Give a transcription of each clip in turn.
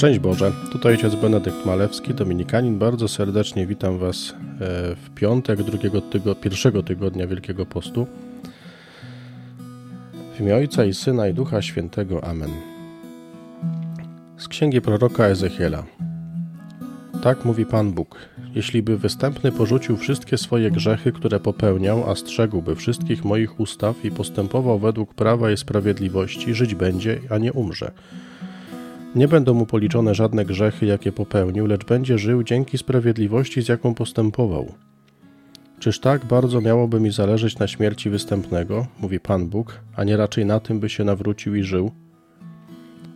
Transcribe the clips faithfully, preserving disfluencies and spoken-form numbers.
Szczęść Boże, tutaj ojciec Benedykt Malewski, Dominikanin. Bardzo serdecznie witam Was w piątek drugiego tygo, pierwszego tygodnia Wielkiego Postu. W imię Ojca i Syna i Ducha Świętego. Amen. Z księgi proroka Ezechiela. Tak mówi Pan Bóg. Jeśliby występny porzucił wszystkie swoje grzechy, które popełniał, a strzegłby wszystkich moich ustaw i postępował według prawa i sprawiedliwości, żyć będzie, a nie umrze. Nie będą mu policzone żadne grzechy, jakie popełnił, lecz będzie żył dzięki sprawiedliwości, z jaką postępował. Czyż tak bardzo miałoby mi zależeć na śmierci występnego, mówi Pan Bóg, a nie raczej na tym, by się nawrócił i żył?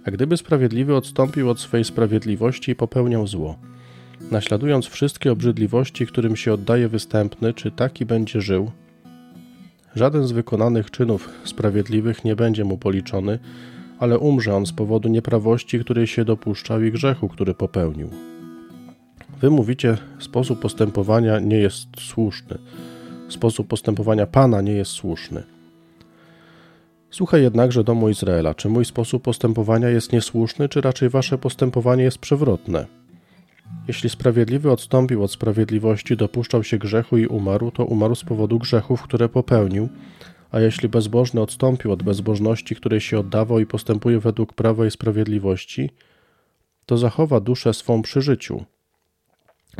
A gdyby sprawiedliwy odstąpił od swej sprawiedliwości i popełniał zło, naśladując wszystkie obrzydliwości, którym się oddaje występny, czy taki będzie żył? Żaden z wykonanych czynów sprawiedliwych nie będzie mu policzony, ale umrze on z powodu nieprawości, której się dopuszczał i grzechu, który popełnił. Wy mówicie, sposób postępowania nie jest słuszny. Sposób postępowania Pana nie jest słuszny. Słuchaj jednakże, domu Izraela, czy mój sposób postępowania jest niesłuszny, czy raczej wasze postępowanie jest przewrotne? Jeśli sprawiedliwy odstąpił od sprawiedliwości, dopuszczał się grzechu i umarł, to umarł z powodu grzechów, które popełnił, a jeśli bezbożny odstąpił od bezbożności, której się oddawał i postępuje według prawa i sprawiedliwości, to zachowa duszę swą przy życiu.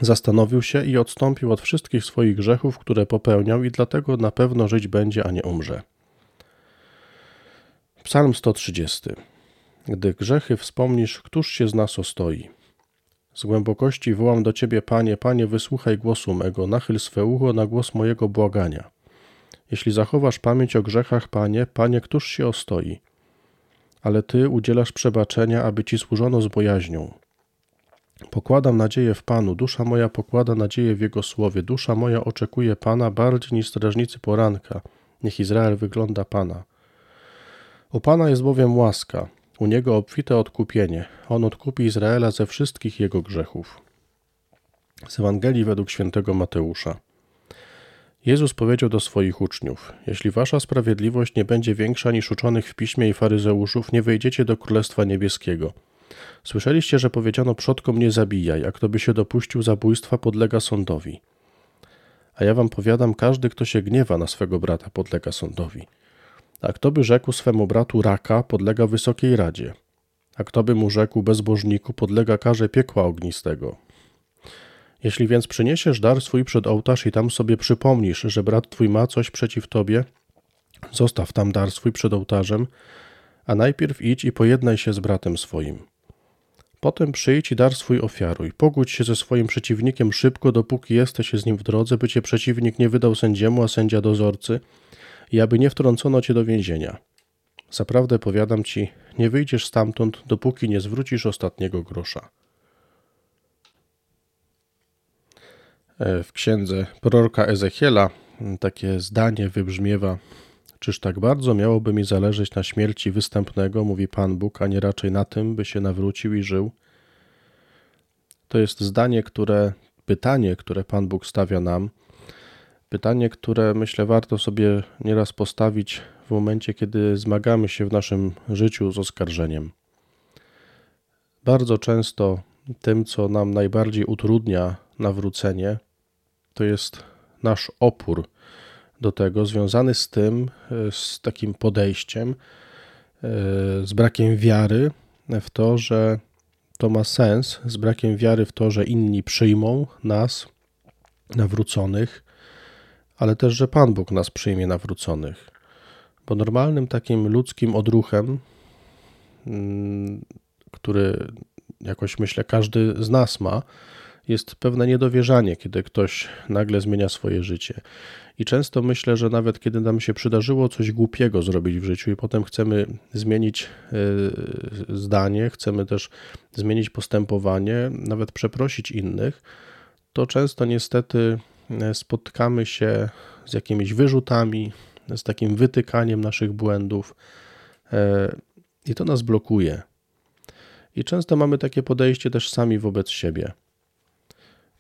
Zastanowił się i odstąpił od wszystkich swoich grzechów, które popełniał i dlatego na pewno żyć będzie, a nie umrze. Psalm sto trzydziesty. Gdy grzechy wspomnisz, któż się z nas ostoi? Z głębokości wołam do Ciebie, Panie, Panie, wysłuchaj głosu mego, nachyl swe ucho na głos mojego błagania. Jeśli zachowasz pamięć o grzechach, Panie, Panie, któż się ostoi? Ale Ty udzielasz przebaczenia, aby Ci służono z bojaźnią. Pokładam nadzieję w Panu, dusza moja pokłada nadzieję w Jego słowie, dusza moja oczekuje Pana bardziej niż strażnicy poranka. Niech Izrael wygląda Pana. U Pana jest bowiem łaska, u Niego obfite odkupienie. On odkupi Izraela ze wszystkich jego grzechów. Z Ewangelii według świętego Mateusza. Jezus powiedział do swoich uczniów: jeśli wasza sprawiedliwość nie będzie większa niż uczonych w piśmie i faryzeuszów, nie wejdziecie do Królestwa Niebieskiego. Słyszeliście, że powiedziano przodkom nie zabijaj, a kto by się dopuścił zabójstwa, podlega sądowi. A ja wam powiadam, każdy, kto się gniewa na swego brata, podlega sądowi. A kto by rzekł swemu bratu raka, podlega wysokiej radzie. A kto by mu rzekł bezbożniku, podlega karze piekła ognistego. Jeśli więc przyniesiesz dar swój przed ołtarz i tam sobie przypomnisz, że brat twój ma coś przeciw tobie, zostaw tam dar swój przed ołtarzem, a najpierw idź i pojednaj się z bratem swoim. Potem przyjdź i dar swój ofiaruj. Pogódź się ze swoim przeciwnikiem szybko, dopóki jesteś z nim w drodze, by cię przeciwnik nie wydał sędziemu, a sędzia dozorcy, i aby nie wtrącono cię do więzienia. Zaprawdę powiadam ci, nie wyjdziesz stamtąd, dopóki nie zwrócisz ostatniego grosza. W księdze proroka Ezechiela takie zdanie wybrzmiewa: czyż tak bardzo miałoby mi zależeć na śmierci występnego, mówi Pan Bóg, a nie raczej na tym, by się nawrócił i żył? To jest zdanie, które, pytanie, które Pan Bóg stawia nam, pytanie, które myślę warto sobie nieraz postawić w momencie, kiedy zmagamy się w naszym życiu z oskarżeniem. Bardzo często tym, co nam najbardziej utrudnia nawrócenie, to jest nasz opór do tego, związany z tym, z takim podejściem, z brakiem wiary w to, że to ma sens, z brakiem wiary w to, że inni przyjmą nas, nawróconych, ale też, że Pan Bóg nas przyjmie nawróconych. Bo normalnym takim ludzkim odruchem, który jakoś myślę każdy z nas ma, jest pewne niedowierzanie, kiedy ktoś nagle zmienia swoje życie. I często myślę, że nawet kiedy nam się przydarzyło coś głupiego zrobić w życiu i potem chcemy zmienić zdanie, chcemy też zmienić postępowanie, nawet przeprosić innych, to często niestety spotkamy się z jakimiś wyrzutami, z takim wytykaniem naszych błędów i to nas blokuje. I często mamy takie podejście też sami wobec siebie.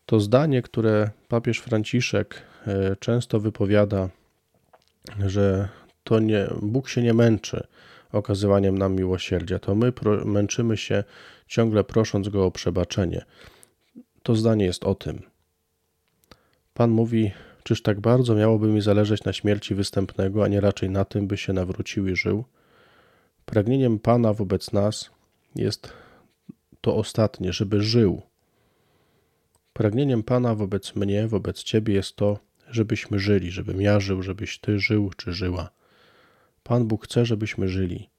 To zdanie, które papież Franciszek często wypowiada, że to nie, Bóg się nie męczy, okazywaniem nam miłosierdzia, to my męczymy się ciągle prosząc Go o przebaczenie. To zdanie jest o tym. Pan mówi, czyż tak bardzo miałoby mi zależeć na śmierci występnego, a nie raczej na tym, by się nawrócił i żył? Pragnieniem Pana wobec nas jest to ostatnie, żeby żył. Pragnieniem Pana wobec mnie, wobec Ciebie jest to, żebyśmy żyli, żebym ja żył, żebyś Ty żył czy żyła. Pan Bóg chce, żebyśmy żyli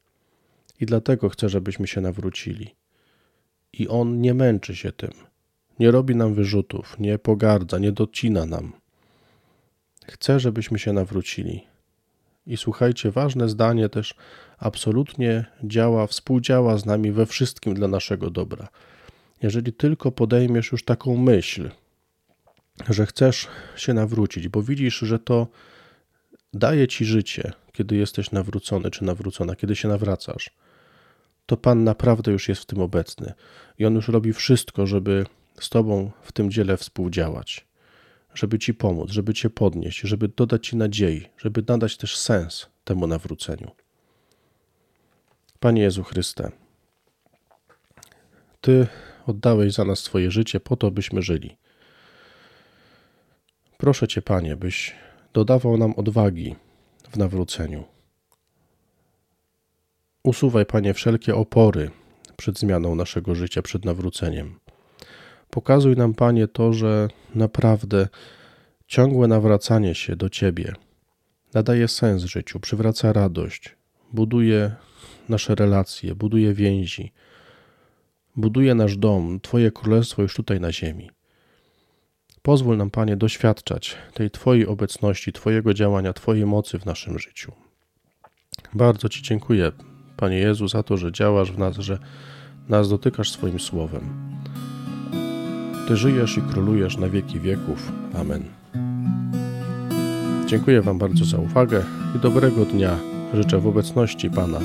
i dlatego chce, żebyśmy się nawrócili. I On nie męczy się tym, nie robi nam wyrzutów, nie pogardza, nie docina nam. Chce, żebyśmy się nawrócili. I słuchajcie, ważne zdanie też absolutnie działa, współdziała z nami we wszystkim dla naszego dobra. Jeżeli tylko podejmiesz już taką myśl, że chcesz się nawrócić, bo widzisz, że to daje ci życie, kiedy jesteś nawrócony czy nawrócona, kiedy się nawracasz, to Pan naprawdę już jest w tym obecny i On już robi wszystko, żeby z Tobą w tym dziele współdziałać, żeby Ci pomóc, żeby Cię podnieść, żeby dodać Ci nadziei, żeby nadać też sens temu nawróceniu. Panie Jezu Chryste, Ty oddałeś za nas swoje życie po to, byśmy żyli. Proszę Cię, Panie, byś dodawał nam odwagi w nawróceniu. Usuwaj, Panie, wszelkie opory przed zmianą naszego życia, przed nawróceniem. Pokazuj nam, Panie, to, że naprawdę ciągłe nawracanie się do Ciebie nadaje sens życiu, przywraca radość, buduje nasze relacje, buduje więzi, buduje nasz dom, Twoje królestwo już tutaj na ziemi. Pozwól nam, Panie, doświadczać tej Twojej obecności, Twojego działania, Twojej mocy w naszym życiu. Bardzo Ci dziękuję, Panie Jezu, za to, że działasz w nas, że nas dotykasz swoim słowem. Ty żyjesz i królujesz na wieki wieków. Amen. Dziękuję Wam bardzo za uwagę i dobrego dnia życzę w obecności Pana.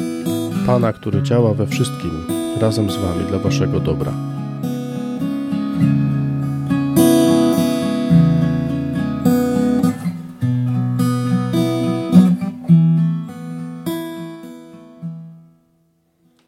Pana, który działa we wszystkim razem z Wami dla Waszego dobra.